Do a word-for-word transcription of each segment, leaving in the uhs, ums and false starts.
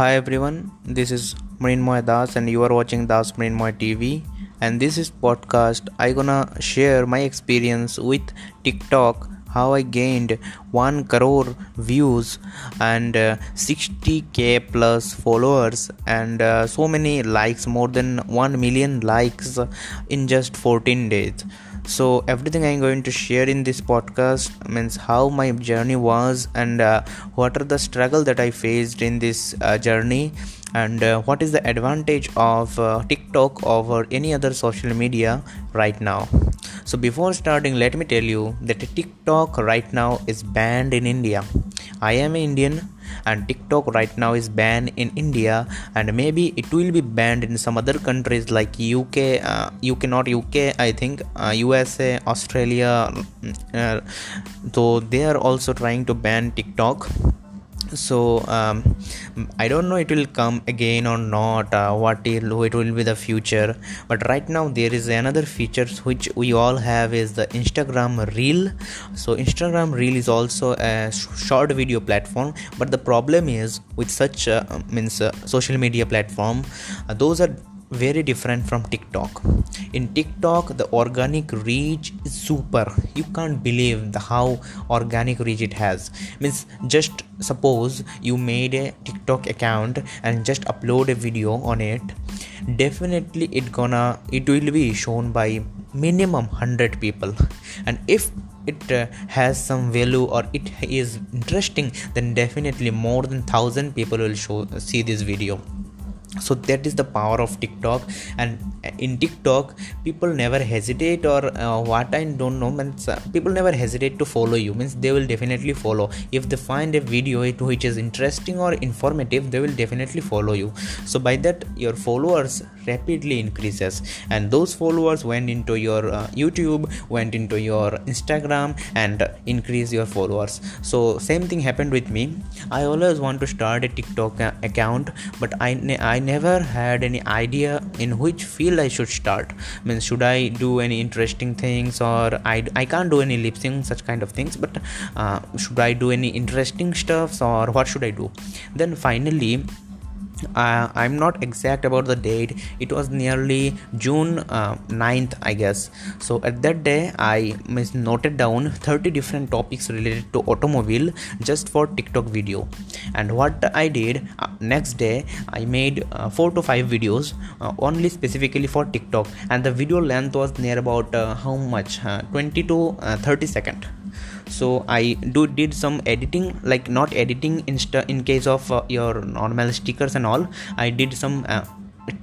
Hi everyone, this is Mrinmoy Das and you are watching Das Mrinmoy T V, and this is podcast. I gonna share my experience with TikTok, how I gained one crore views and uh, sixty k plus followers and uh, so many likes, more than one million likes in just fourteen days. So everything I'm going to share in this podcast means how my journey was and uh, what are the struggle that I faced in this uh, journey, and uh, what is the advantage of uh, TikTok over any other social media right now. So before starting, let me tell you that TikTok right now is banned in India. I am an Indian and TikTok right now is banned in India, and maybe it will be banned in some other countries like U K, uh, U K not U K, I think uh, U S A, Australia. Uh, so they are also trying to ban TikTok. So um, I don't know it will come again or not, uh, what it will be the future, but right now there is another feature which we all have is the Instagram Reel. So Instagram Reel is also a short video platform, but the problem is with such uh, means uh, social media platform, uh, those are very different from TikTok. In TikTok, the organic reach is super. You can't believe the how organic reach it has. Means just suppose you made a TikTok account and just upload a video on it. Definitely, it gonna it will be shown by minimum one hundred people. And if it uh, has some value or it is interesting, then definitely more than one thousand people will show see this video. So that is the power of TikTok, and in TikTok people never hesitate or uh, what I don't know means uh, people never hesitate to follow you, means they will definitely follow. If they find a video which is interesting or informative, they will definitely follow you. So by that your followers rapidly increases, and those followers went into your uh, YouTube, went into your Instagram, and uh, increase your followers. So same thing happened with me. I always want to start a TikTok uh, account, but I, I never had any idea in which field I should start. I mean, should I do any interesting things, or I, I can't do any lip sync, such kind of things, but uh, should I do any interesting stuffs, or what should I do? Then finally Uh, I'm not exact about the date. It was nearly June uh, ninth, I guess. So at that day, I noted down thirty different topics related to automobile just for TikTok video. And what I did uh, next day, I made uh, four to five videos uh, only specifically for TikTok. And the video length was near about uh, how much? Uh, twenty to uh, thirty seconds. So I do did some editing, like not editing insta in case of uh, your normal stickers and all. I did some uh,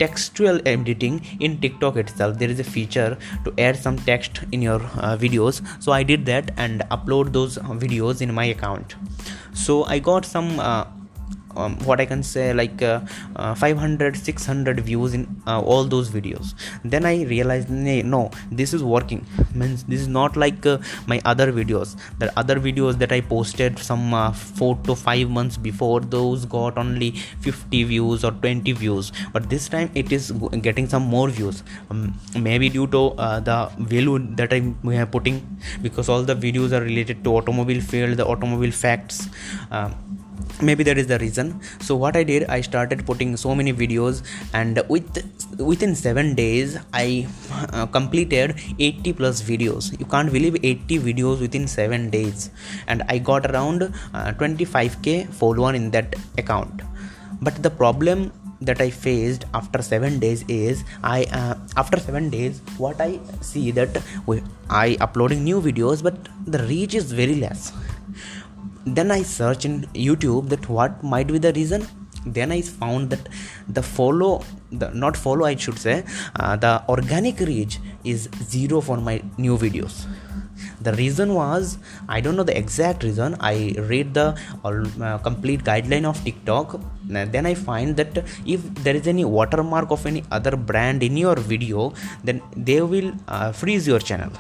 textual editing in TikTok itself. There is a feature to add some text in your uh, videos. So I did that and upload those videos in my account. So I got some uh, Um, what I can say like uh, uh, five hundred six hundred views in uh, all those videos. Then I realized nay, no this is working. Means this is not like uh, my other videos. The other videos that I posted some uh, four to five months before, those got only fifty views or twenty views, but this time it is getting some more views, um, maybe due to uh, the value that I am putting, because all the videos are related to automobile field, the automobile facts. uh, Maybe that is the reason. So what I did, I started putting so many videos, and with within seven days I uh, completed eighty plus videos. You can't believe eighty videos within seven days, and I got around uh, twenty-five k follower in that account. But the problem that I faced after seven days is I uh, after seven days what I see that I uploading new videos, but the reach is very less. Then I searched in YouTube that what might be the reason. Then I found that the follow, the not follow I should say, uh, the organic reach is zero for my new videos. The reason was, I don't know the exact reason. I read the uh, complete guideline of TikTok. Then I find that if there is any watermark of any other brand in your video, then they will uh, freeze your channel.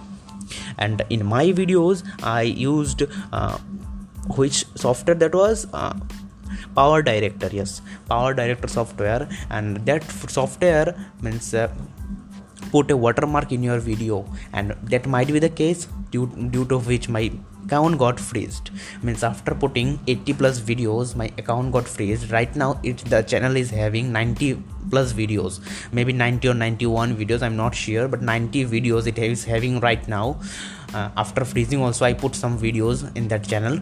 And in my videos, I used... Uh, which software that was? Uh, Power Director, yes, Power Director software. And that f- software means uh, put a watermark in your video, and that might be the case due, due to which my account got freezed. Means after putting eighty plus videos, my account got freezed. Right now it the channel is having ninety plus videos, maybe ninety or ninety-one videos, I'm not sure, but ninety videos it is having right now. Uh, after freezing also I put some videos in that channel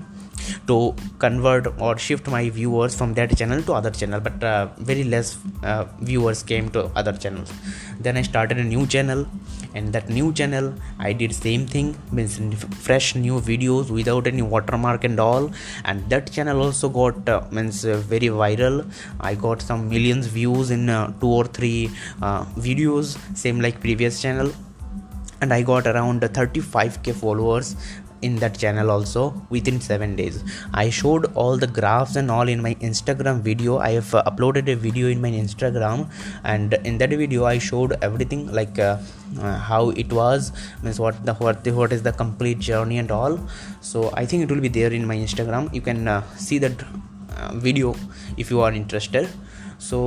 to convert or shift my viewers from that channel to other channel, but uh, very less uh, viewers came to other channels. Then I started a new channel, and that new channel I did same thing, means fresh new videos without any watermark and all, and that channel also got uh, means uh, very viral. I got some millions views in uh, two or three uh, videos, same like previous channel, and I got around thirty-five K followers in that channel also within seven days. I showed all the graphs and all in my Instagram video. I have uh, uploaded a video in my Instagram, and in that video I showed everything, like uh, uh, how it was, means what the what the what is the complete journey and all. So I think it will be there in my Instagram. You can uh, see that uh, video if you are interested. So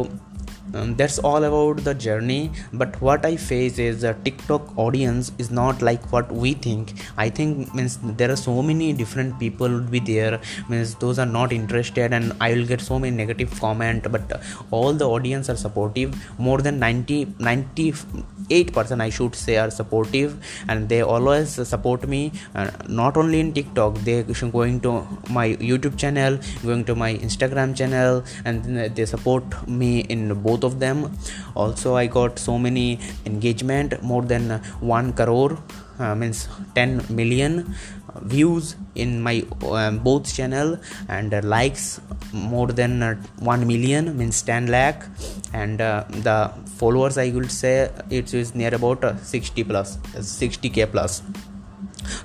Um, that's all about the journey. But what I face is the TikTok audience is not like what we think. I think means there are so many different people would be there, means those are not interested, and I will get so many negative comment, but uh, all the audience are supportive. More than ninety ninety-eight percent I should say are supportive, and they always support me, uh, not only in TikTok. They going to my YouTube channel, going to my Instagram channel, and they support me in both of them. Also I got so many engagement, more than one crore, uh, means ten million views in my um, both channel, and uh, likes more than uh, one million, means ten lakh, and uh, the followers I would say it is near about uh, sixty plus sixty K plus.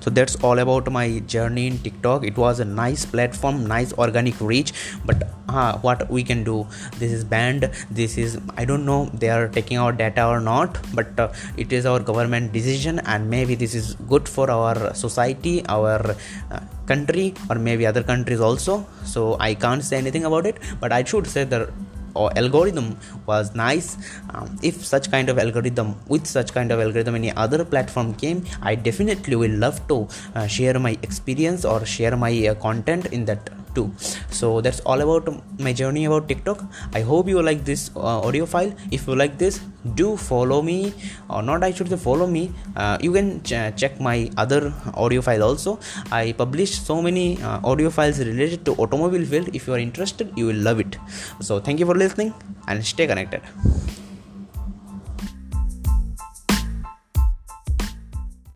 So that's all about my journey in TikTok. It was a nice platform, nice organic reach, but uh, what we can do, this is banned. This is, I don't know they are taking our data or not, but uh, it is our government decision, and maybe this is good for our society, our uh, country, or maybe other countries also. So I can't say anything about it, but I should say the or algorithm was nice. Um, if such kind of algorithm with such kind of algorithm any other platform came, I definitely will love to uh, share my experience or share my uh, content in that too. So that's all about my journey about TikTok. I hope you like this uh, audio file. If you like this, do follow me, or not I should say follow me. Uh, you can ch- check my other audio file also. I published so many uh, audio files related to automobile field. If you are interested, you will love it. So thank you for listening, and stay connected.